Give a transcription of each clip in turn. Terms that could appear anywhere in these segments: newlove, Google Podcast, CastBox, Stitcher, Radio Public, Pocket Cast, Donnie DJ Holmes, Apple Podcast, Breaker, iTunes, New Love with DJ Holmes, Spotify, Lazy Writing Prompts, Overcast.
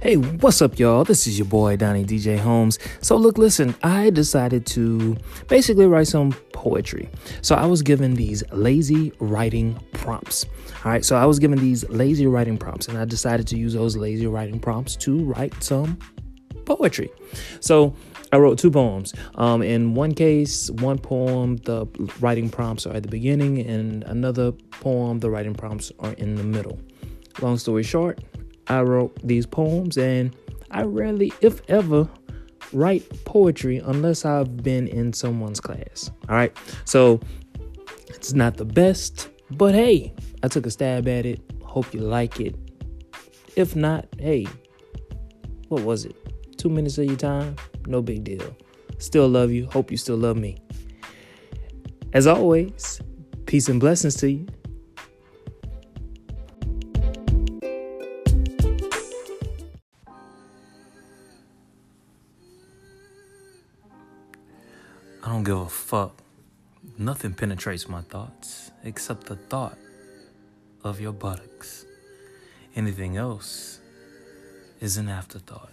Hey, what's up, y'all? This is your boy, Donnie DJ Holmes. So listen, I decided to basically write some poetry. So I was given these lazy writing prompts. All right, so I was given these lazy writing prompts, and I decided to use those lazy writing prompts to write some poetry. So I wrote two poems. In one case, one poem, the writing prompts are at the beginning, and another poem, the writing prompts are in the middle. Long story short, I wrote these poems, and I rarely, if ever, write poetry unless I've been in someone's class. All right, so it's not the best, but hey, I took a stab at it. Hope you like it. If not, hey, what was it? 2 minutes of your time? No big deal. Still love you. Hope you still love me. As always, peace and blessings to you. I don't give a fuck. Nothing penetrates my thoughts except the thought of your buttocks. Anything else is an afterthought.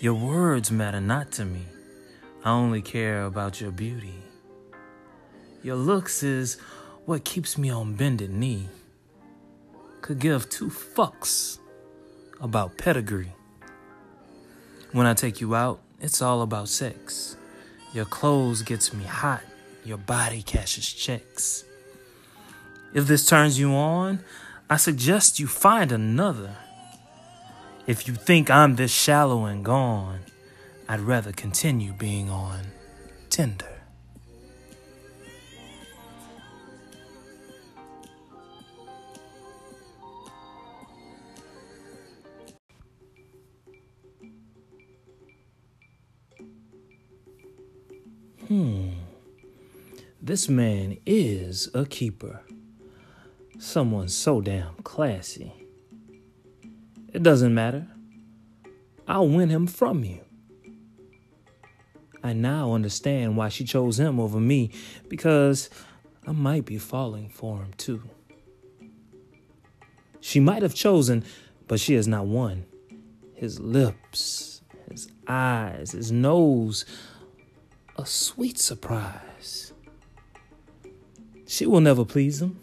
Your words matter not to me. I only care about your beauty. Your looks is what keeps me on bended knee. Could give two fucks about pedigree. When I take you out, it's all about sex. Your clothes gets me hot. Your body cashes checks. If this turns you on, I suggest you find another. If you think I'm this shallow and gone, I'd rather continue being on Tinder. This man is a keeper. Someone so damn classy. It doesn't matter. I'll win him from you. I now understand why she chose him over me, because I might be falling for him too. She might have chosen, but she has not won. His lips, his eyes, his nose, a sweet surprise. She will never please him.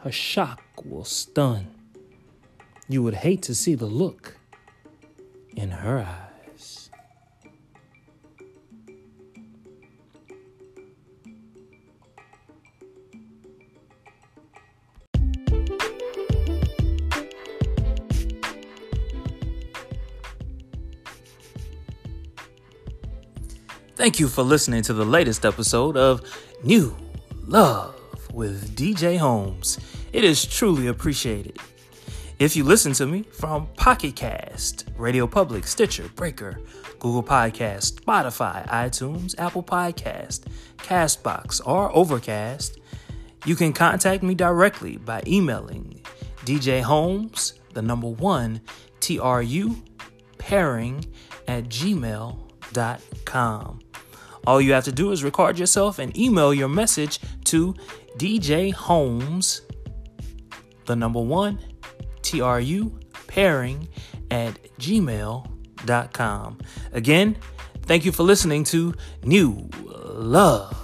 Her shock will stun. You would hate to see the look in her eyes. Thank you for listening to the latest episode of New Love with DJ Holmes. It is truly appreciated. If you listen to me from Pocket Cast, Radio Public, Stitcher, Breaker, Google Podcast, Spotify, iTunes, Apple Podcast, CastBox, or Overcast, you can contact me directly by emailing djholmes1trupairing@gmail.com. All you have to do is record yourself and email your message to djholmes1trupairing@gmail.com. Again, thank you for listening to New Love